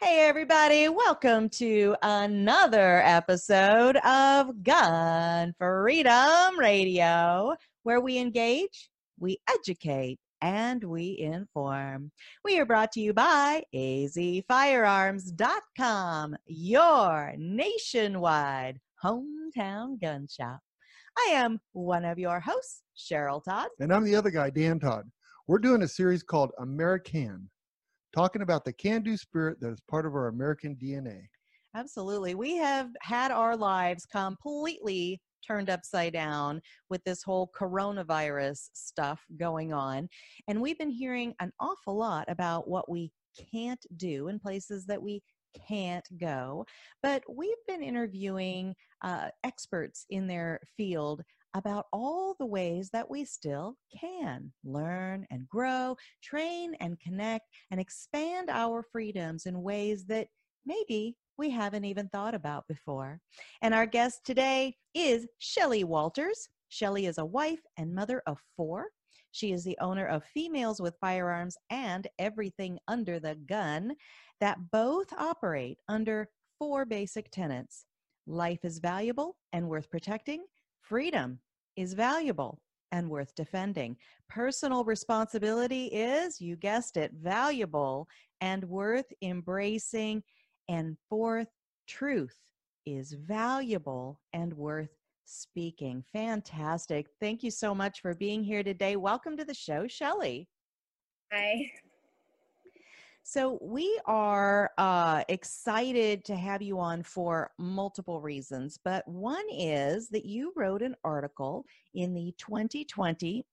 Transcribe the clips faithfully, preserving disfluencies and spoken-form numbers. Hey everybody, welcome to another episode of Gun Freedom Radio, where we engage, we educate, and we inform. We are brought to you by A Z Firearms dot com, your nationwide hometown gun shop. I am one of your hosts, Cheryl Todd. And I'm the other guy, Dan Todd. We're doing a series called American, talking about the can-do spirit that is part of our American D N A. Absolutely. We have had our lives completely turned upside down with this whole coronavirus stuff going on. And we've been hearing an awful lot about what we can't do in places that we can't go. But we've been interviewing uh, experts in their field about all the ways that we still can learn and grow, train and connect, and expand our freedoms in ways that maybe we haven't even thought about before. And our guest today is Shelly Walters. Shelly is a wife and mother of four. She is the owner of Females with Firearms and Everything Under the Gun, that both operate under four basic tenets. Life is valuable and worth protecting. Freedom is valuable and worth defending. Personal responsibility is, you guessed it, valuable and worth embracing. And fourth, truth is valuable and worth speaking. Fantastic. Thank you so much for being here today. Welcome to the show, Shelly. Hi. So we are uh, excited to have you on for multiple reasons, but one is that you wrote an article in the twenty twenty,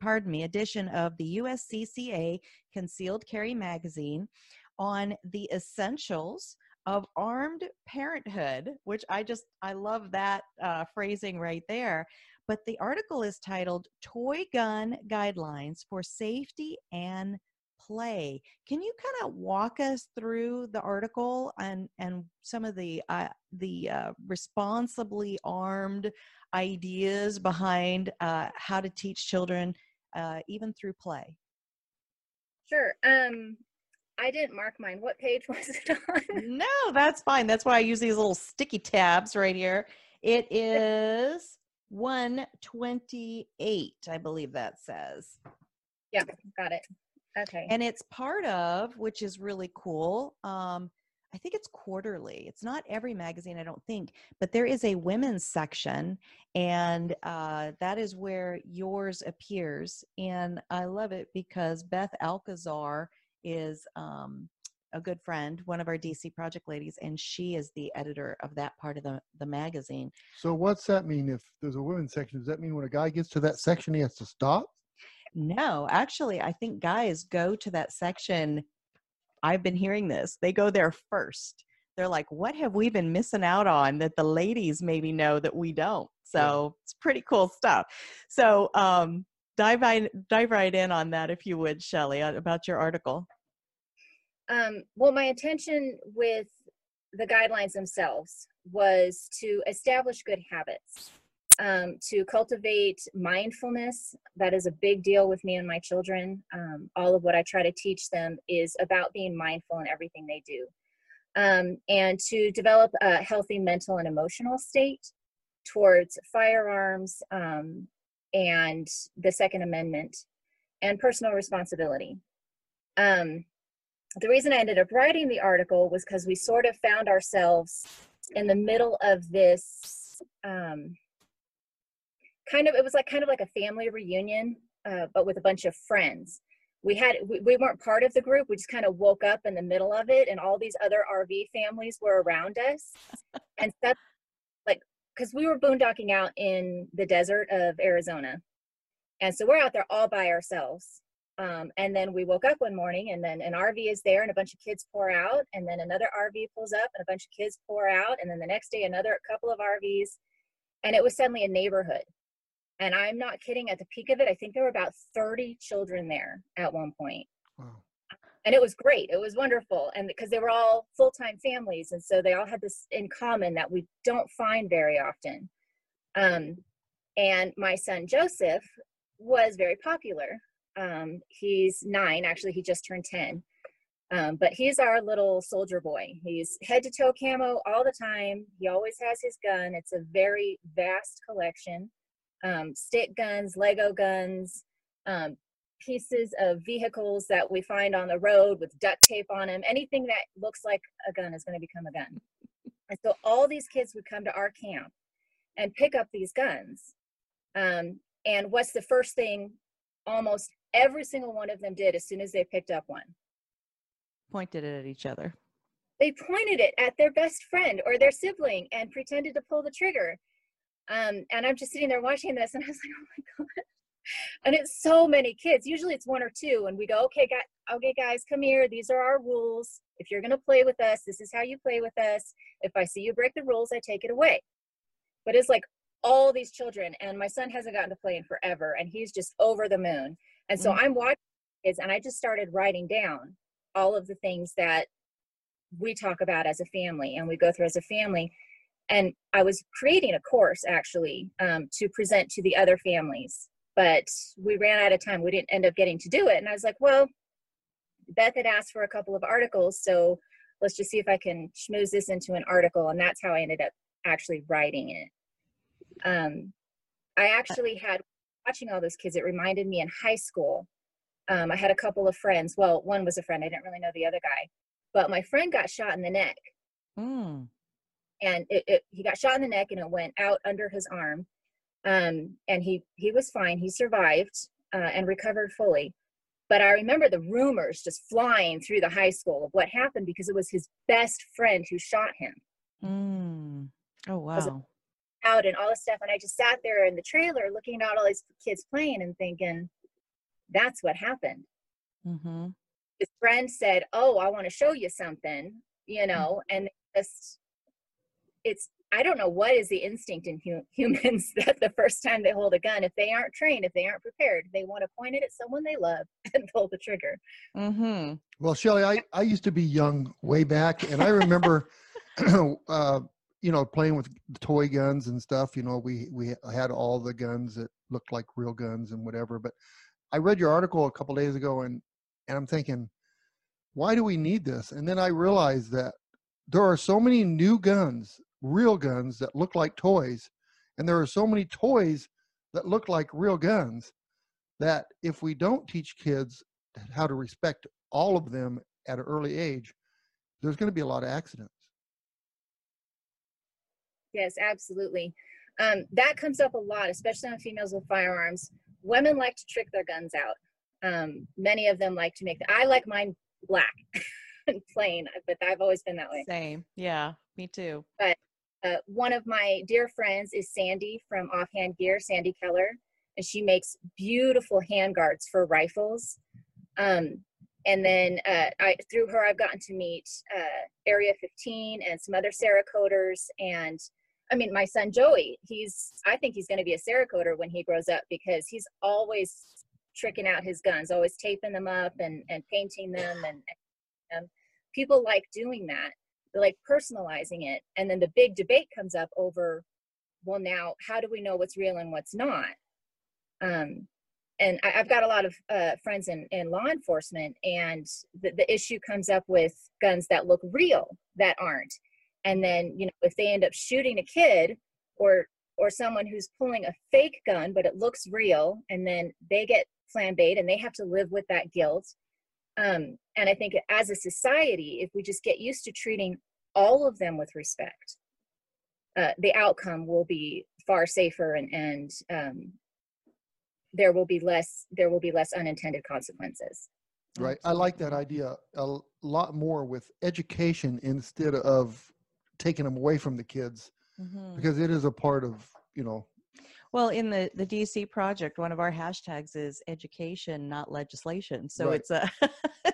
pardon me, edition of the U S C C A Concealed Carry Magazine on the essentials of armed parenthood, which I just, I love that uh, phrasing right there. But the article is titled Toy Gun Guidelines for Safety and Play. Can you kind of walk us through the article and and some of the uh, the uh, responsibly armed ideas behind uh, how to teach children uh, even through play? Sure. Um, I didn't mark mine. What page was it on? No, that's fine. That's why I use these little sticky tabs right here. It is one twenty-eight, I believe that says. Yeah, got it. Okay. And it's part of, which is really cool, um, I think it's quarterly. It's not every magazine, I don't think, but there is a women's section, and uh, that is where yours appears. And I love it because Beth Alcazar is um, a good friend, one of our D C Project ladies, and she is the editor of that part of the, the magazine. So what's that mean? If there's a women's section, does that mean when a guy gets to that section, he has to stop? No, actually, I think guys go to that section. I've been hearing this. They go there first. They're like, what have we been missing out on that the ladies maybe know that we don't? So yeah. It's pretty cool stuff. So um, dive, in, dive right in on that, if you would, Shelly, about your article. Um, well, my intention with the guidelines themselves was to establish good habits. Um, to cultivate mindfulness. That is a big deal with me and my children. Um, all of what I try to teach them is about being mindful in everything they do. Um, and to develop a healthy mental and emotional state towards firearms um, and the Second Amendment and personal responsibility. Um, the reason I ended up writing the article was because we sort of found ourselves in the middle of this um, kind of, it was like kind of like a family reunion, uh, but with a bunch of friends we had, we, we weren't part of the group. We just kind of woke up in the middle of it, and all these other R V families were around us. And stuff like, cause we were boondocking out in the desert of Arizona. And so we're out there all by ourselves. Um, and then we woke up one morning, and then an R V is there, and a bunch of kids pour out, and then another R V pulls up, and a bunch of kids pour out. And then the next day, another couple of R Vs, and it was suddenly a neighborhood. And I'm not kidding, at the peak of it, I think there were about thirty children there at one point. Wow. And it was great. It was wonderful. And because they were all full-time families. And so they all had this in common that we don't find very often. Um, and my son, Joseph, was very popular. Um, he's nine, actually, he just turned ten. Um, but he's our little soldier boy. He's head to toe camo all the time. He always has his gun. It's a very vast collection. Um, stick guns, Lego guns, um, pieces of vehicles that we find on the road with duct tape on them. Anything that looks like a gun is going to become a gun. And so all these kids would come to our camp and pick up these guns. Um, and what's the first thing almost every single one of them did as soon as they picked up one? Pointed it at each other. They pointed it at their best friend or their sibling and pretended to pull the trigger. Um, and I'm just sitting there watching this, and I was like, oh my God. And it's so many kids. Usually it's one or two, and we go, okay, guys, okay, guys, come here. These are our rules. If you're going to play with us, this is how you play with us. If I see you break the rules, I take it away. But it's like all these children, and my son hasn't gotten to play in forever, and he's just over the moon. And so mm-hmm. I'm watching kids, and I just started writing down all of the things that we talk about as a family and we go through as a family. And I was creating a course, actually, um, to present to the other families, but we ran out of time. We didn't end up getting to do it. And I was like, well, Beth had asked for a couple of articles, so let's just see if I can schmooze this into an article. And that's how I ended up actually writing it. Um, I actually had, watching all those kids, it reminded me in high school. Um, I had a couple of friends. Well, one was a friend. I didn't really know the other guy, but my friend got shot in the neck. Mm. And it, it, he got shot in the neck, and it went out under his arm. Um, and he, he was fine. He survived uh, and recovered fully. But I remember the rumors just flying through the high school of what happened, because it was his best friend who shot him. Mm. Oh, wow. Out and all this stuff. And I just sat there in the trailer looking at all these kids playing and thinking, that's what happened. Mm-hmm. His friend said, oh, I want to show you something, you know, mm-hmm. and just... It's, I don't know what is the instinct in hum- humans that the first time they hold a gun, if they aren't trained, if they aren't prepared, they want to point it at someone they love and pull the trigger. Mm-hmm. Well, Shelly, I, I used to be young way back, and I remember, uh, you know, playing with toy guns and stuff. You know, we, we had all the guns that looked like real guns and whatever. But I read your article a couple days ago, and, and I'm thinking, why do we need this? And then I realized that there are so many new guns, real guns that look like toys, and there are so many toys that look like real guns, that if we don't teach kids how to respect all of them at an early age, there's going to be a lot of accidents. Yes, absolutely. Um, that comes up a lot, especially on Females with Firearms. Women like to trick their guns out. Um, many of them like to make, the, I like mine black and plain, but I've always been that way. Same. Yeah, me too. But Uh, one of my dear friends is Sandy from Offhand Gear, Sandy Keller, and she makes beautiful handguards for rifles. Um, and then uh, I, through her, I've gotten to meet uh, Area fifteen and some other Seracoders. And I mean, my son Joey, he's I think he's going to be a Ceracoder when he grows up, because he's always tricking out his guns, always taping them up and, and painting them. And, and um, people like doing that. Like personalizing it. And then the big debate comes up over, well, now how do we know what's real and what's not? Um, and I, I've got a lot of uh, friends in, in law enforcement, and the, the issue comes up with guns that look real that aren't. And then, you know, if they end up shooting a kid or or someone who's pulling a fake gun, but it looks real, and then they get flambéed and they have to live with that guilt. Um, and I think as a society, if we just get used to treating all of them with respect, uh, the outcome will be far safer and, and um, there will be less, there will be less unintended consequences. Right. I like that idea a lot more with education instead of taking them away from the kids, mm-hmm. because it is a part of, you know. Well, in the, the D C Project, one of our hashtags is education, not legislation. So right. it's a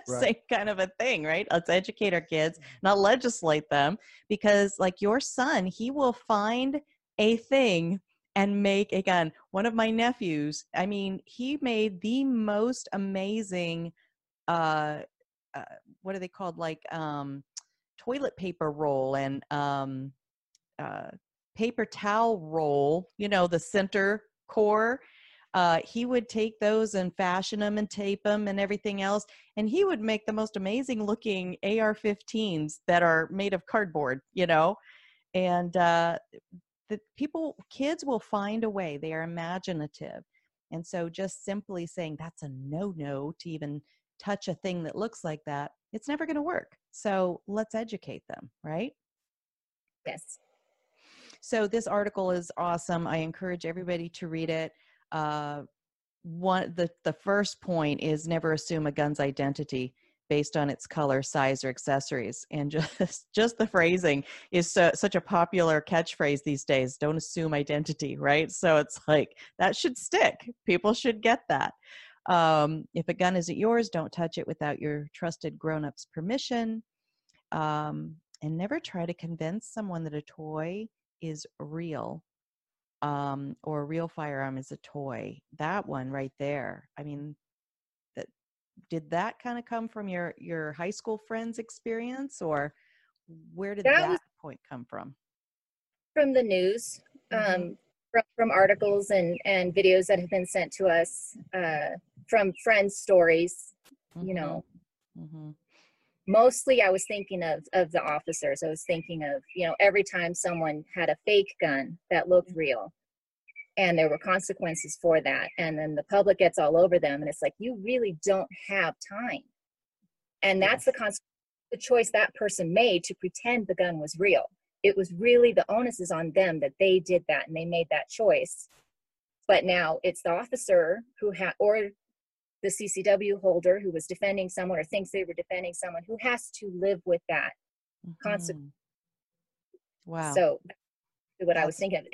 same right. kind of a thing, right? Let's educate our kids, not legislate them, because like your son, he will find a thing and make a gun. One of my nephews, I mean, he made the most amazing, uh, uh what are they called? Like, um, toilet paper roll and, um, uh, paper towel roll, you know, the center core. Uh, he would take those and fashion them and tape them and everything else. And he would make the most amazing looking A R fifteens that are made of cardboard, you know, and, uh, the people, kids will find a way. They are imaginative. And so just simply saying that's a no-no to even touch a thing that looks like that, it's never going to work. So let's educate them, right? Yes. So this article is awesome. I encourage everybody to read it. Uh, one, the, the first point is never assume a gun's identity based on its color, size, or accessories. And just, just the phrasing is so, such a popular catchphrase these days. Don't assume identity, right? So it's like, that should stick. People should get that. Um, if a gun isn't yours, don't touch it without your trusted grown-up's permission. Um, and never try to convince someone that a toy is real, um, or a real firearm is a toy. That one right there. I mean, that, did that kind of come from your, your high school friends' experience, or where did that, that point come from? From the news, mm-hmm. um, from, from articles and, and videos that have been sent to us, uh, from friends' stories, mm-hmm. you know, mm-hmm. mostly I was thinking of, of the officers. I was thinking of, you know, every time someone had a fake gun that looked real and there were consequences for that. And then the public gets all over them and it's like, you really don't have time. And that's the consequence, the choice that person made to pretend the gun was real. It was really, the onus is on them that they did that and they made that choice. But now it's the officer who had, or the C C W holder who was defending someone or thinks they were defending someone, who has to live with that mm-hmm. consequence. Wow. So what That's... I was thinking of,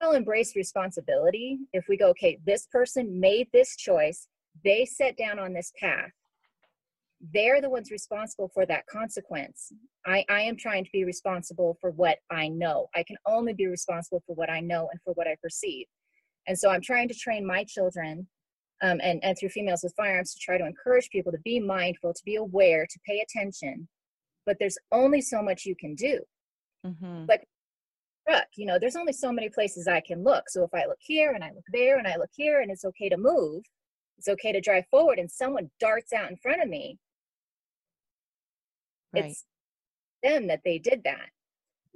we'll embrace responsibility. If we go, okay, this person made this choice, they sat down on this path, they're the ones responsible for that consequence. I, I am trying to be responsible for what I know. I can only be responsible for what I know and for what I perceive. And so I'm trying to train my children Um, and, and through Females with Firearms to try to encourage people to be mindful, to be aware, to pay attention. But there's only so much you can do. Mm-hmm. But, you know, there's only so many places I can look. So if I look here and I look there and I look here, and it's okay to move, it's okay to drive forward, and someone darts out in front of me, right. It's them that they did that.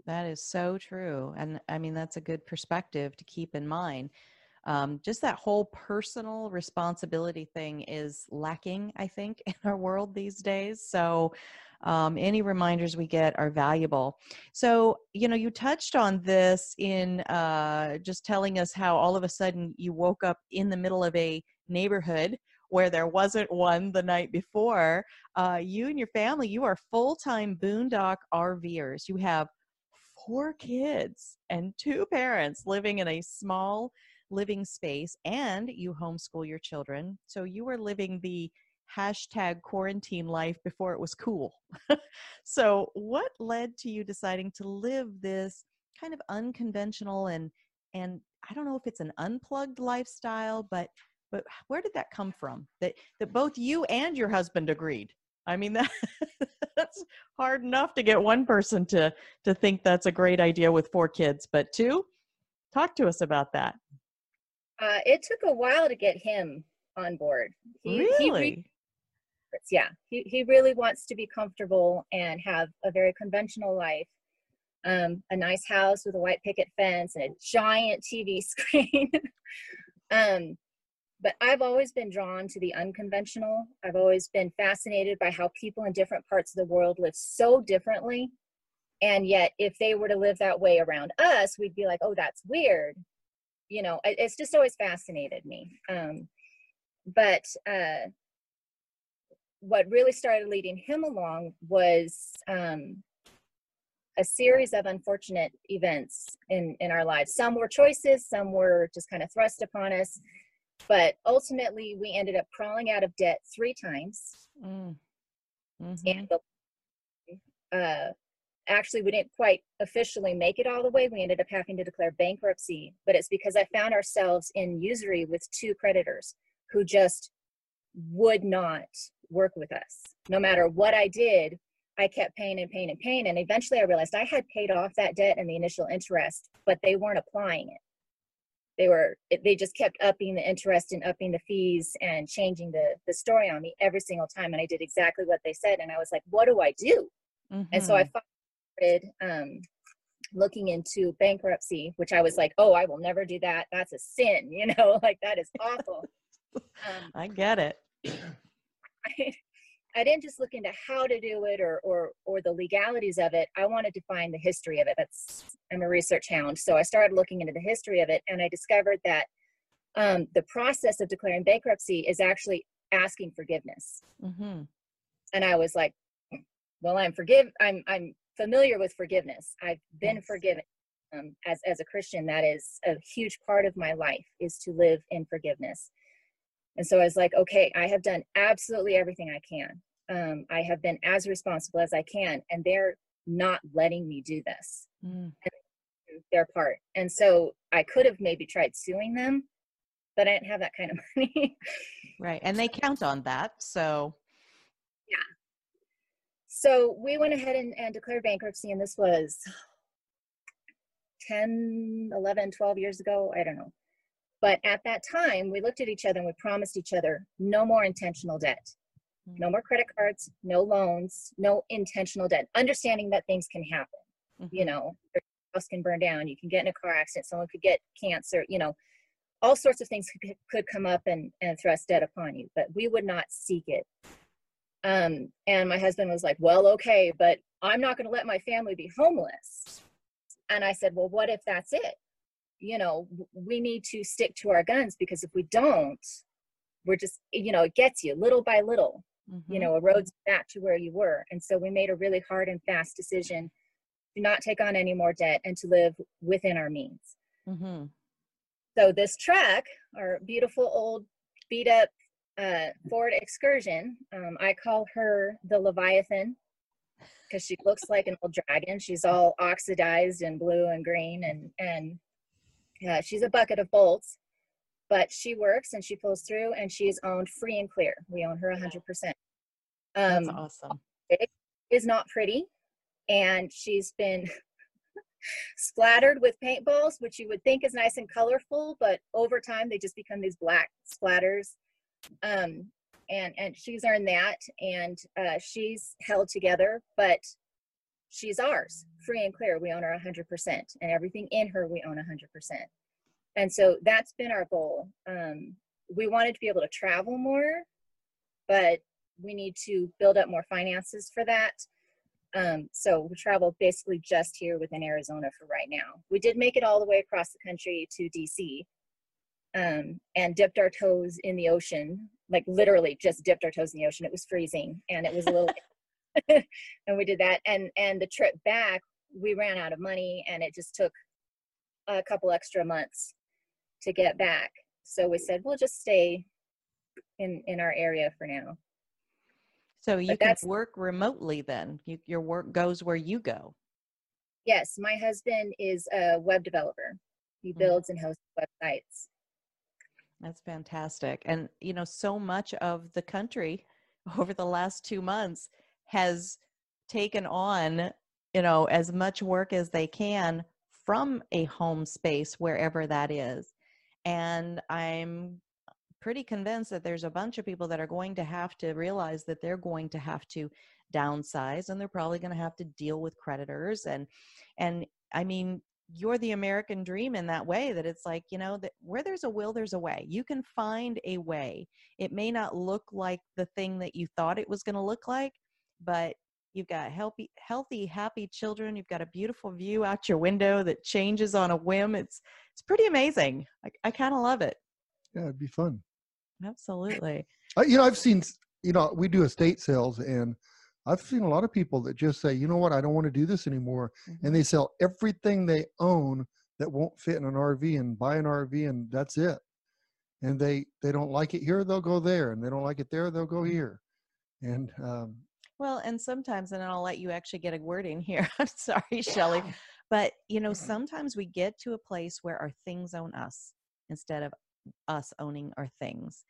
That is so true. And I mean, that's a good perspective to keep in mind. Um, just that whole personal responsibility thing is lacking, I think, in our world these days. So um, any reminders we get are valuable. So, you know, you touched on this in uh, just telling us how all of a sudden you woke up in the middle of a neighborhood where there wasn't one the night before. Uh, you and your family, you are full-time boondock RVers. You have four kids and two parents living in a small living space, and you homeschool your children. So you were living the hashtag quarantine life before it was cool. So what led to you deciding to live this kind of unconventional and, and I don't know if it's an unplugged lifestyle, but, but where did that come from? That, that both you and your husband agreed. I mean, that, that's hard enough to get one person to, to think that's a great idea with four kids, but two, talk to us about that. Uh, it took a while to get him on board. He, really? He re- yeah. He, he really wants to be comfortable and have a very conventional life. Um, a nice house with a white picket fence and a giant T V screen. um, but I've always been drawn to the unconventional. I've always been fascinated by how people in different parts of the world live so differently. And yet if they were to live that way around us, we'd be like, oh, that's weird. you know, it, it's just always fascinated me. Um, but uh, what really started leading him along was um, a series of unfortunate events in, in our lives. Some were choices, some were just kind of thrust upon us. But ultimately, we ended up crawling out of debt three times. Mm. Mm-hmm. And uh, actually, we didn't quite officially make it all the way. We ended up having to declare bankruptcy. But it's because I found ourselves in usury with two creditors who just would not work with us. No matter what I did, I kept paying and paying and paying. And eventually, I realized I had paid off that debt and the initial interest, but they weren't applying it. They were, they just kept upping the interest and upping the fees and changing the, the story on me every single time. And I did exactly what they said. And I was like, what do I do? Mm-hmm. And so I started um, looking into bankruptcy, which I was like, oh, I will never do that. That's a sin, you know, like that is awful. um, I get it. I, I didn't just look into how to do it or, or, or the legalities of it. I wanted to find the history of it. That's, I'm a research hound. So I started looking into the history of it. And I discovered that um, the process of declaring bankruptcy is actually asking forgiveness. Mm-hmm. And I was like, well, I'm forgive. I'm, I'm familiar with forgiveness. I've been yes. forgiven. Um, as, as a Christian, that is a huge part of my life, is to live in forgiveness. And so I was like, okay, I have done absolutely everything I can. Um, I have been as responsible as I can, and they're not letting me do this, mm. their part. And so I could have maybe tried suing them, but I didn't have that kind of money. Right. And they count on that. So, yeah. So we went ahead and, and declared bankruptcy, and this was ten, eleven, twelve years ago. I don't know. But at that time, we looked at each other and we promised each other no more intentional debt, no more credit cards, no loans, no intentional debt, understanding that things can happen. Mm-hmm. You know, your house can burn down, you can get in a car accident, someone could get cancer, you know, all sorts of things could, could come up and, and thrust debt upon you, but we would not seek it. Um, and my husband was like, well, okay, but I'm not going to let my family be homeless. And I said, well, what if that's it? You know, we need to stick to our guns, because if we don't, we're just, you know, it gets you little by little, mm-hmm. you know, a road's back to where you were. And so we made a really hard and fast decision to not take on any more debt and to live within our means. Mm-hmm. So this truck, our beautiful old beat up uh, Ford Excursion, um, I call her the Leviathan, because she looks like an old dragon. She's all oxidized and blue and green and, and, Uh, she's a bucket of bolts, but she works and she pulls through, and she is owned free and clear. We own her one hundred percent. Um, That's awesome. It is not pretty, and she's been splattered with paintballs, which you would think is nice and colorful, but over time they just become these black splatters. Um, and, and she's earned that, and uh, she's held together, but she's ours, free and clear. We own her one hundred percent, and everything in her we own one hundred percent. And so that's been our goal. Um, we wanted to be able to travel more, but we need to build up more finances for that. Um, so we travel basically just here within Arizona for right now. We did make it all the way across the country to D C um, and dipped our toes in the ocean, like literally just dipped our toes in the ocean. It was freezing, and it was a little... and we did that, and and the trip back we ran out of money, and it just took a couple extra months to get back. So we said we'll just stay in in our area for now. So you can work remotely then? You, your work goes where you go? Yes, my husband is a web developer. He builds mm-hmm. and hosts websites. That's fantastic. And you know, so much of the country over the last two months has taken on, you know, as much work as they can from a home space, wherever that is. And I'm pretty convinced that there's a bunch of people that are going to have to realize that they're going to have to downsize, and they're probably going to have to deal with creditors. And, and I mean, you're the American dream in that way, that it's like, you know, that where there's a will, there's a way. You can find a way. It may not look like the thing that you thought it was going to look like, but You've got healthy, healthy, happy children. You've got a beautiful view out your window that changes on a whim. It's it's pretty amazing. I, I kind of love it. Yeah, it'd be fun. Absolutely. I, you know, I've seen, you know, we do estate sales, and I've seen a lot of people that just say, you know what, I don't want to do this anymore. Mm-hmm. And they sell everything they own that won't fit in an R V and buy an R V, and that's it. And they, they don't like it here, they'll go there. And they don't like it there, they'll go here. And, um, well, and sometimes, and I'll let you actually get a word in here. I'm sorry, yeah. Shelly, but you know, sometimes we get to a place where our things own us instead of us owning our things.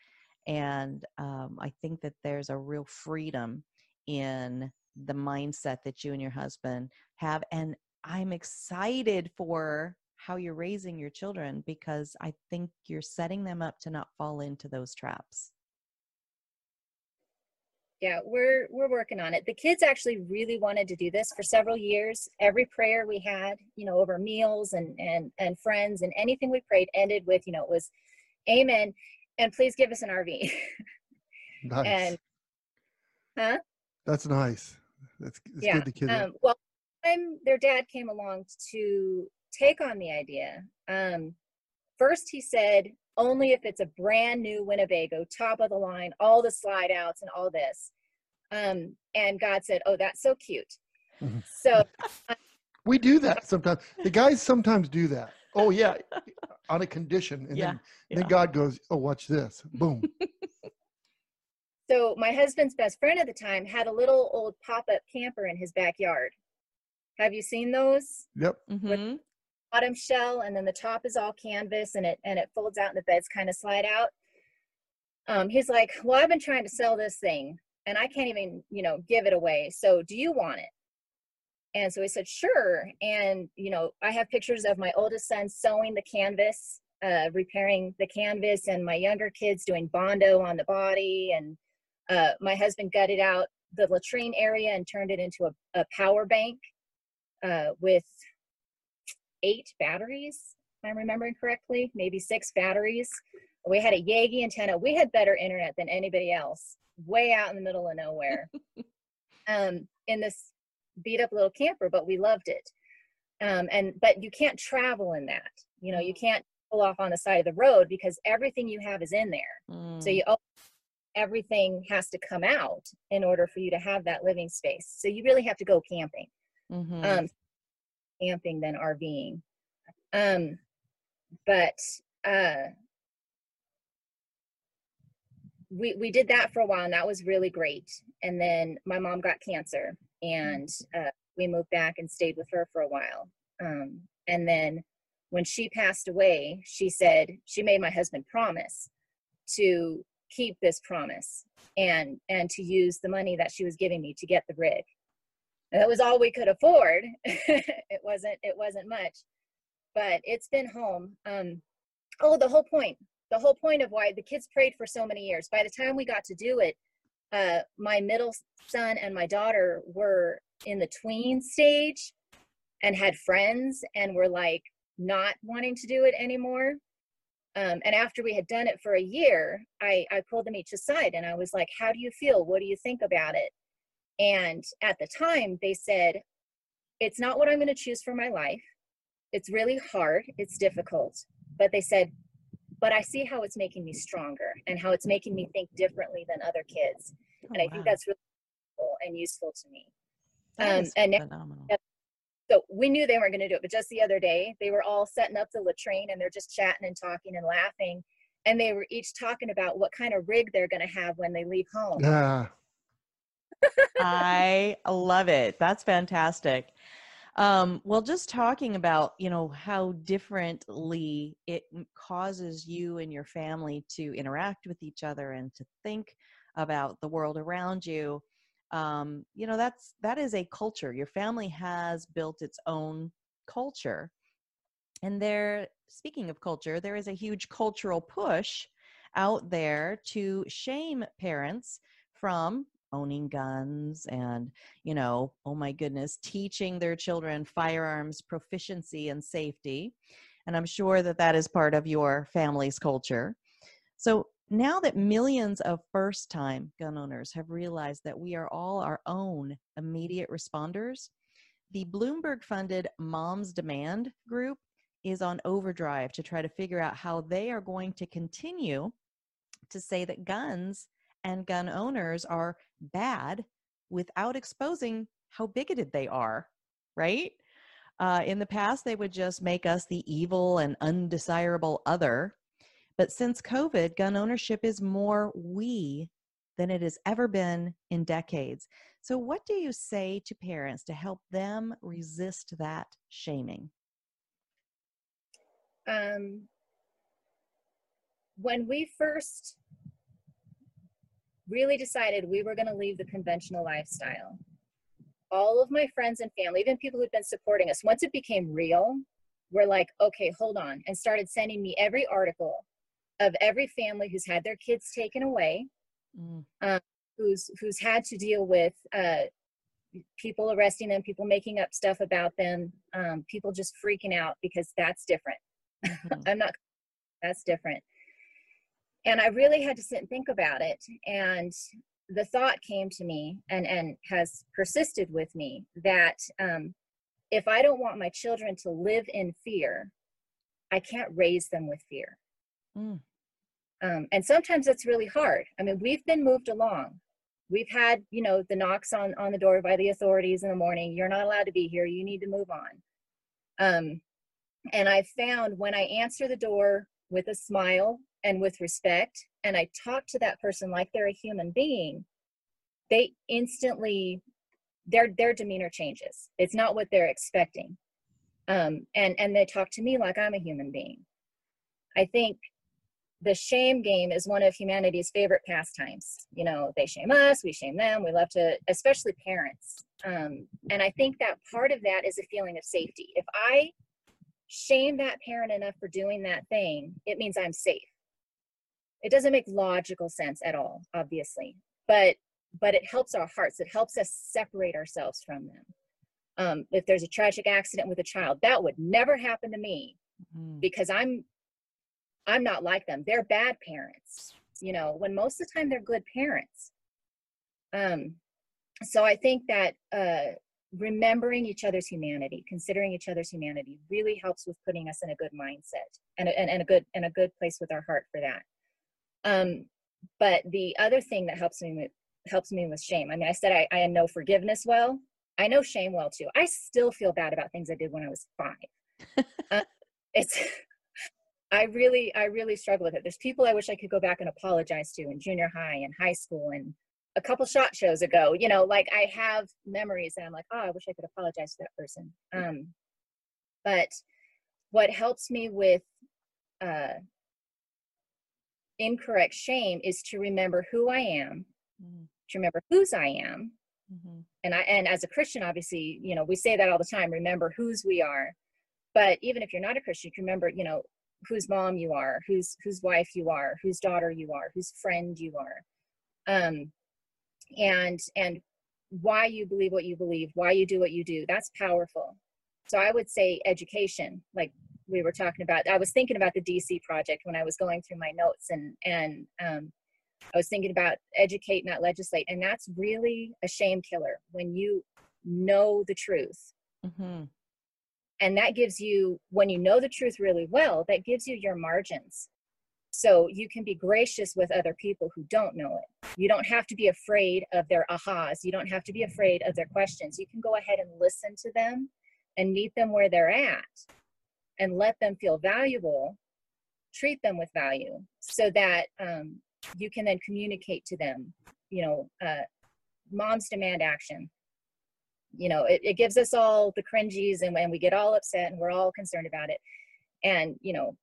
And, um, I think that there's a real freedom in the mindset that you and your husband have. And I'm excited for how you're raising your children, because I think you're setting them up to not fall into those traps. Yeah, we're, we're working on it. The kids actually really wanted to do this for several years. Every prayer we had, you know, over meals and, and, and friends and anything we prayed ended with, you know, it was amen. And please give us an R V. Nice. And, huh? That's nice. That's, that's yeah. good to kid. Um, well, when their dad came along to take on the idea, um, first he said, only if it's a brand new Winnebago, top of the line, all the slide outs and all this. Um, and God said, oh, that's so cute. So um, we do that sometimes. The guys sometimes do that. Oh yeah. On a condition. And yeah, then, yeah. then God goes, oh, watch this. Boom. So my husband's best friend at the time had a little old pop-up camper in his backyard. Have you seen those? Yep. Mm-hmm. With bottom shell, and then the top is all canvas, and it and it folds out, and the beds kind of slide out. Um, he's like, well, I've been trying to sell this thing, and I can't even, you know, give it away. So do you want it? And so he said, sure. And, you know, I have pictures of my oldest son sewing the canvas, uh, repairing the canvas, and my younger kids doing Bondo on the body. And uh, my husband gutted out the latrine area and turned it into a, a power bank uh, with eight batteries, if I'm remembering correctly, maybe six batteries. We had a Yagi antenna. We had better internet than anybody else, way out in the middle of nowhere, um, in this beat up little camper, but we loved it. Um, and, but you can't travel in that, you know, you can't pull off on the side of the road because everything you have is in there. Mm. So you, everything has to come out in order for you to have that living space. So you really have to go camping. Mm-hmm. Um, camping than RVing. Um, but uh, we, we did that for a while, and that was really great. And then my mom got cancer, and uh, we moved back and stayed with her for a while. Um, and then when she passed away, she said, she made my husband promise to keep this promise and, and to use the money that she was giving me to get the rig. That was all we could afford. It wasn't, it wasn't much, but it's been home. Um, oh, the whole point, the whole point of why the kids prayed for so many years. By the time we got to do it, uh, my middle son and my daughter were in the tween stage and had friends and were like not wanting to do it anymore. Um, and after we had done it for a year, I, I pulled them each aside and I was like, how do you feel? What do you think about it? And at the time they said, it's not what I'm going to choose for my life. It's really hard. It's difficult. But they said, but I see how it's making me stronger and how it's making me think differently than other kids. Oh, and I wow. think that's really cool and useful to me. That um, is and phenomenal. Now, so we knew they weren't going to do it, but just the other day they were all setting up the latrine and they're just chatting and talking and laughing. And they were each talking about what kind of rig they're going to have when they leave home. Yeah. I love it. That's fantastic. Um, well, just talking about, you know, how differently it causes you and your family to interact with each other and to think about the world around you. Um, you know, that's, that is a culture. Your family has built its own culture. And there, speaking of culture, there is a huge cultural push out there to shame parents from owning guns and, you know, oh my goodness, teaching their children firearms proficiency and safety. And I'm sure that that is part of your family's culture. So Now that millions of first-time gun owners have realized that we are all our own immediate responders, the Bloomberg-funded Moms Demand group is on overdrive to try to figure out how they are going to continue to say that guns and gun owners are bad without exposing how bigoted they are, right? Uh, in the past, they would just make us the evil and undesirable other. But since COVID, gun ownership is more we than it has ever been in decades. So what do you say to parents to help them resist that shaming? Um, when we first really decided we were going to leave the conventional lifestyle, all of my friends and family, even people who'd been supporting us, once it became real, were like, okay, hold on, and started sending me every article of every family who's had their kids taken away, mm. um, who's who's had to deal with uh, people arresting them, people making up stuff about them, um, people just freaking out because that's different. Mm-hmm. I'm not, that's different. And I really had to sit and think about it. And the thought came to me and, and has persisted with me that um, if I don't want my children to live in fear, I can't raise them with fear. Mm. Um, and sometimes that's really hard. I mean, we've been moved along. We've had, you know, the knocks on, on the door by the authorities in the morning. You're not allowed to be here. You need to move on. Um, and I found when I answer the door with a smile and with respect, and I talk to that person like they're a human being, they instantly, their their demeanor changes. It's not what they're expecting. Um, and, and they talk to me like I'm a human being. I think the shame game is one of humanity's favorite pastimes. You know, they shame us, we shame them, we love to, especially parents. Um, and I think that part of that is a feeling of safety. If I shame that parent enough for doing that thing, it means I'm safe. It doesn't make logical sense at all, obviously, but but it helps our hearts. It helps us separate ourselves from them. Um, if there's a tragic accident with a child, that would never happen to me mm-hmm. because I'm I'm not like them. They're bad parents, you know, when most of the time they're good parents. Um, so I think that uh, remembering each other's humanity, considering each other's humanity, really helps with putting us in a good mindset and a, and, and a good and a good place with our heart for that. Um, but the other thing that helps me helps me with shame. I mean, I said I, I know forgiveness well. I know shame well too. I still feel bad about things I did when I was five. uh, it's I really I really struggle with it. There's people I wish I could go back and apologize to in junior high and high school and a couple shot shows ago. You know, like I have memories and I'm like, oh, I wish I could apologize to that person. Um, but what helps me with uh, incorrect shame is to remember who I am, mm-hmm. to remember whose I am. Mm-hmm. And I, and as a Christian, obviously, you know, we say that all the time, remember whose we are. But even if you're not a Christian, you can remember, you know, whose mom you are, whose, whose wife you are, whose daughter you are, whose friend you are. Um, and, and why you believe what you believe, why you do what you do. That's powerful. So I would say education, like we were talking about. I was thinking about the D C Project when I was going through my notes, and, and, um, I was thinking about educate, not legislate. And that's really a shame killer when you know the truth. Mm-hmm. And that gives you, when you know the truth really well, that gives you your margins. So you can be gracious with other people who don't know it. You don't have to be afraid of their ahas. You don't have to be afraid of their questions. You can go ahead and listen to them and meet them where they're at and let them feel valuable, treat them with value so that um, you can then communicate to them, you know, uh, moms demand action. You know, it, it gives us all the cringies and when we get all upset and we're all concerned about it. And, you know,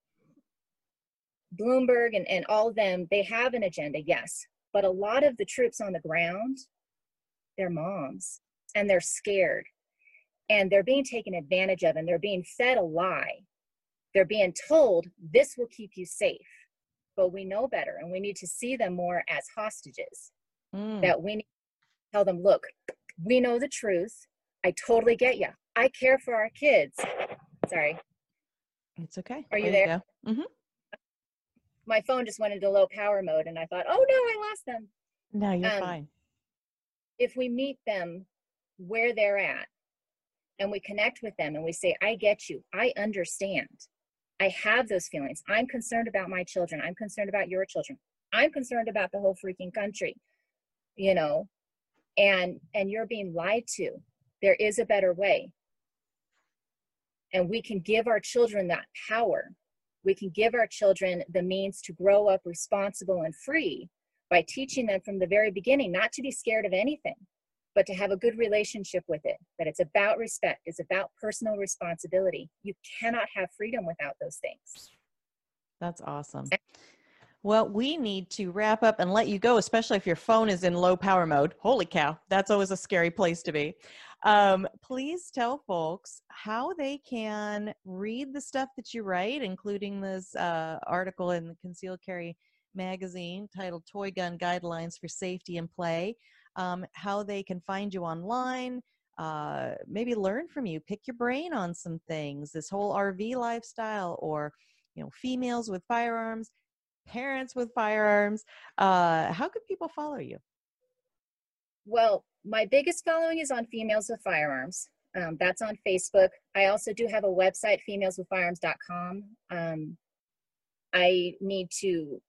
Bloomberg and, and all of them, they have an agenda, yes. But a lot of the troops on the ground, they're moms and they're scared and they're being taken advantage of and they're being fed a lie. They're being told this will keep you safe, but we know better and we need to see them more as hostages. Mm. That we need to tell them, look, we know the truth. I totally get you. I care for our kids. Sorry. It's okay. Are you there? there? You mm-hmm. my phone just went into low power mode, and I thought, oh no, I lost them. No, you're um, fine. If we meet them where they're at, and we connect with them, and we say, I get you, I understand, I have those feelings, I'm concerned about my children, I'm concerned about your children, I'm concerned about the whole freaking country, you know, and and you're being lied to. There is a better way. And we can give our children that power. We can give our children the means to grow up responsible and free by teaching them from the very beginning not to be scared of anything, but to have a good relationship with it, that it's about respect, it's about personal responsibility. You cannot have freedom without those things. That's awesome. Well, we need to wrap up and let you go, especially if your phone is in low power mode. Holy cow, that's always a scary place to be. Um, please tell folks how they can read the stuff that you write, including this uh, article in the Concealed Carry magazine titled Toy Gun Guidelines for Safety and Play, um, how they can find you online, uh, maybe learn from you, pick your brain on some things, this whole R V lifestyle, or, you know, females with firearms, parents with firearms. Uh, how could people follow you? Well, my biggest following is on Females with Firearms. Um, that's on Facebook. I also do have a website, females with firearms dot com. Um, I need to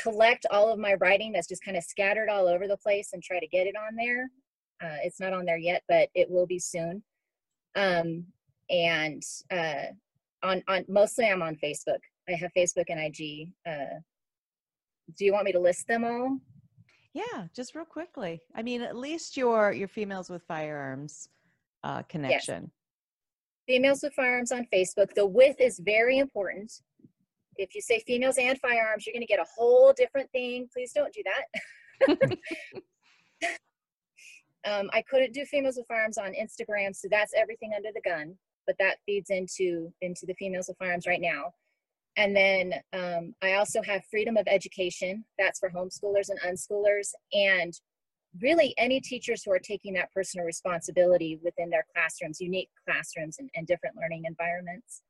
collect all of my writing that's just kind of scattered all over the place and try to get it on there. Uh, it's not on there yet, but it will be soon. Um, and uh, on, on mostly I'm on Facebook. I have Facebook and I G. Uh, do you want me to list them all? Yeah, just real quickly. I mean, at least your your Females with Firearms uh, connection. Yes. Females with Firearms on Facebook. The with is very important. If you say females and firearms, you're going to get a whole different thing. Please don't do that. um, I couldn't do Females with Firearms on Instagram, so that's Everything Under the Gun. But that feeds into into the Females with Firearms right now. And then um, I also have Freedom of Education. That's for homeschoolers and unschoolers, and really any teachers who are taking that personal responsibility within their classrooms, unique classrooms, and, and different learning environments.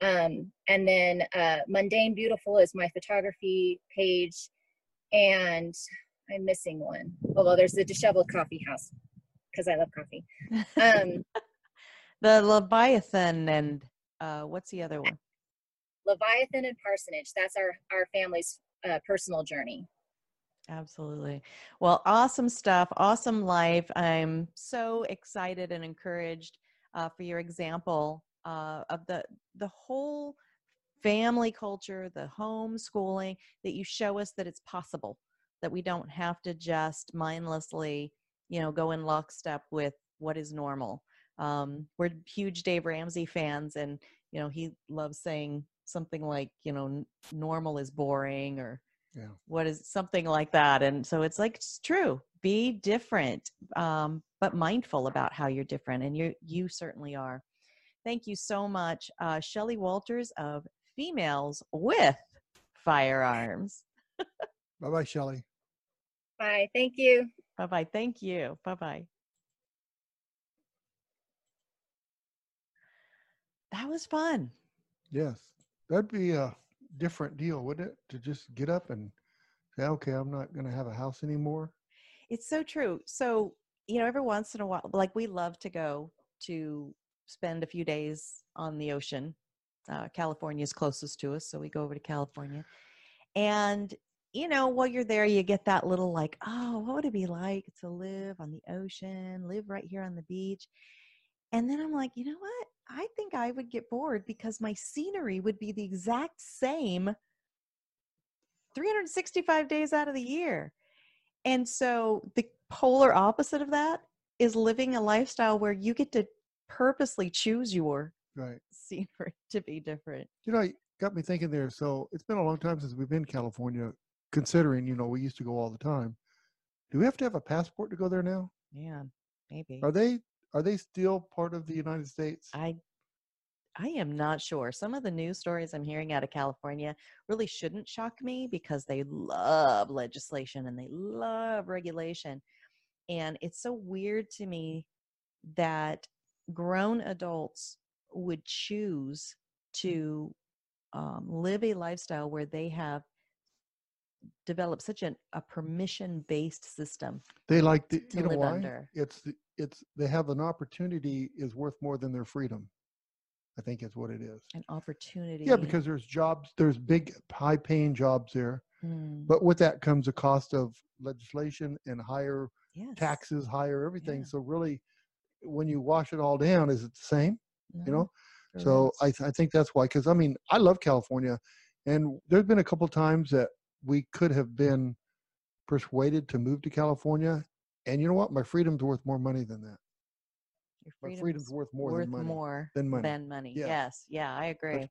Um, and then uh, Mundane Beautiful is my photography page, and I'm missing one. Oh, well, there's the Disheveled Coffee House, because I love coffee. Um, the Leviathan and uh, what's the other one? Leviathan and Parsonage. That's our, our family's uh, personal journey. Absolutely. Well, awesome stuff. Awesome life. I'm so excited and encouraged uh, for your example uh, of the, the whole family culture, the homeschooling, that you show us that it's possible, that we don't have to just mindlessly, you know, go in lockstep with what is normal. Um, we're huge Dave Ramsey fans, and, you know, he loves saying something like, you know, normal is boring, or yeah, what is something like that. And so it's like, it's true, be different, um, but mindful about how you're different. And you, you certainly are. Thank you so much. Uh, Shelly Walters of Females with Firearms. Bye-bye, Shelly. Bye. Thank you. Bye-bye. Thank you. Bye-bye. That was fun. Yes. That'd be a different deal, wouldn't it? To just get up and say, okay, I'm not going to have a house anymore. It's so true. So, you know, every once in a while, like, we love to go to spend a few days on the ocean. Uh, California is closest to us, so we go over to California. And, you know, while you're there, you get that little like, oh, what would it be like to live on the ocean, live right here on the beach? And then I'm like, you know what? I think I would get bored, because my scenery would be the exact same three hundred sixty-five days out of the year. And so the polar opposite of that is living a lifestyle where you get to purposely choose your right scenery to be different. You know, it got me thinking there. So it's been a long time since we've been in California, considering, you know, we used to go all the time. Do we have to have a passport to go there now? Yeah, maybe. Are they... Are they still part of the United States? I I am not sure. Some of the news stories I'm hearing out of California really shouldn't shock me, because they love legislation and they love regulation. And it's so weird to me that grown adults would choose to um, live a lifestyle where they have developed such an, a permission-based system. They like the, to you know why? Under. It's the, it's they have an opportunity is worth more than their freedom. I think it's what it is. An opportunity. Yeah, because there's jobs, there's big, high-paying jobs there. Mm. But with that comes the cost of legislation and higher yes. taxes, higher everything. Yeah. So really, when you wash it all down, is it the same? No. You know? Sure so I, th- I think that's why. Because, I mean, I love California. And there's been a couple times that we could have been persuaded to move to California. And you know what? My freedom's worth more money than that. Your freedom's, freedom's worth more, worth than, money, more than money. Than money. Yes. yes. Yeah, I agree.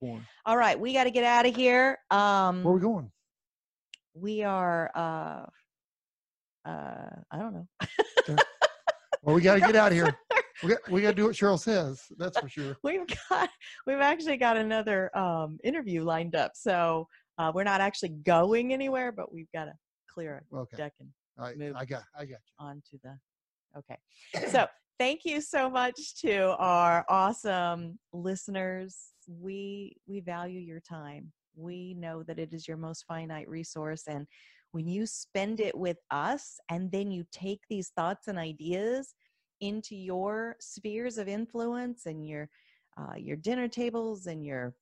All right. We got to get out of here. Um, Where are we going? We are, uh, uh, I don't know. Well, we got to get out of here. We got, we got to do what Cheryl says. That's for sure. We've got, we've actually got another um, interview lined up. So uh, we're not actually going anywhere, but we've got to clear a okay. deck and right. move I got, I got you. On to the, okay. So thank you so much to our awesome listeners. We, we value your time. We know that it is your most finite resource. And when you spend it with us and then you take these thoughts and ideas into your spheres of influence and your, uh, your dinner tables and your,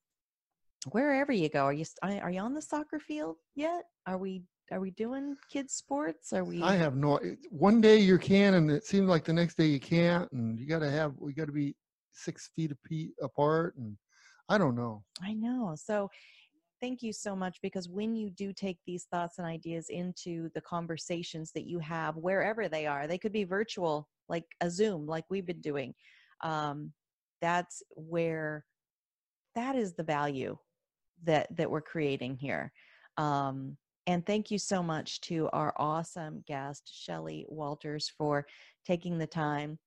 wherever you go, are you, are you on the soccer field yet? Are we, are we doing kids sports? Are we, I have no, one day you can, and it seems like the next day you can't, and you gotta have, we gotta be six feet apart. And I don't know. I know. So thank you so much, because when you do take these thoughts and ideas into the conversations that you have, wherever they are, they could be virtual, like a Zoom, like we've been doing. Um, that's where, that is the value that, that we're creating here. Um, and thank you so much to our awesome guest, Shelly Walters, for taking the time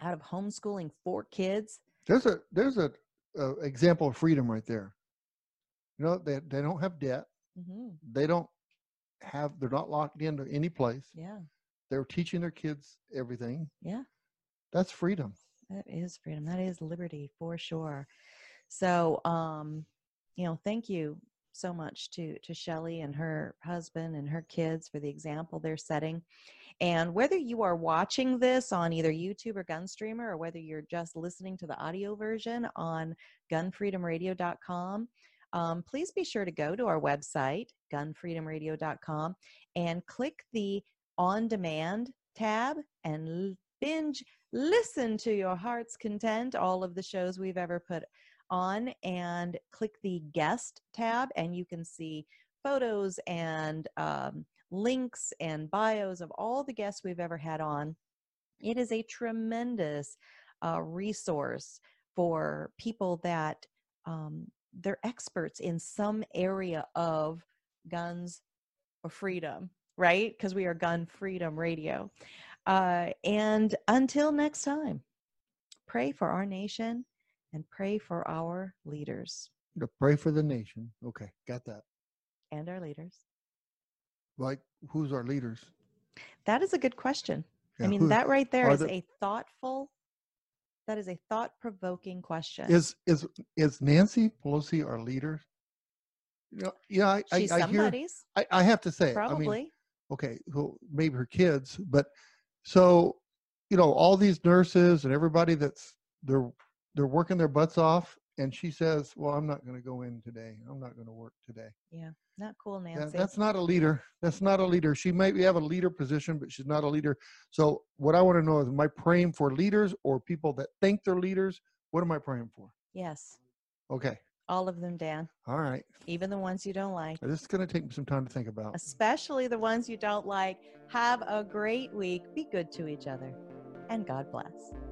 out of homeschooling four kids. There's a, there's a, a example of freedom right there. You know, they they don't have debt. Mm-hmm. They don't have, they're not locked into any place. Yeah. They're teaching their kids everything. Yeah. That's freedom. That is freedom. That is liberty for sure. So, um, you know, thank you so much to, to Shelly and her husband and her kids for the example they're setting. And whether you are watching this on either YouTube or Gunstreamer, or whether you're just listening to the audio version on gun freedom radio dot com, Um, please be sure to go to our website, gun freedom radio dot com, and click the On Demand tab and binge listen to your heart's content, all of the shows we've ever put on, and click the Guest tab, and you can see photos and um, links and bios of all the guests we've ever had on. It is a tremendous uh, resource for people that um, they're experts in some area of guns or freedom, right? Because we are Gun Freedom Radio. Uh, and until next time, pray for our nation and pray for our leaders. Pray for the nation. Okay, got that. And our leaders. Like, who's our leaders? That is a good question. Yeah, I mean, that right there is the- a thoughtful That is a thought-provoking question. Is is is Nancy Pelosi our leader? You know, yeah, I, I, She's I somebody's. Hear, I, I have to say, probably. I mean, okay, well, maybe her kids, but so you know, all these nurses and everybody that's they're they're working their butts off, and she says, "Well, I'm not going to go in today. I'm not going to work today." Yeah, not cool, Nancy. That, that's not a leader. That's not a leader. She might have a leader position, but she's not a leader. So what I want to know is, am I praying for leaders or people that think they're leaders? What am I praying for? Yes. Okay. All of them, Dan. All right. Even the ones you don't like. This is going to take me some time to think about. Especially the ones you don't like. Have a great week. Be good to each other. And God bless.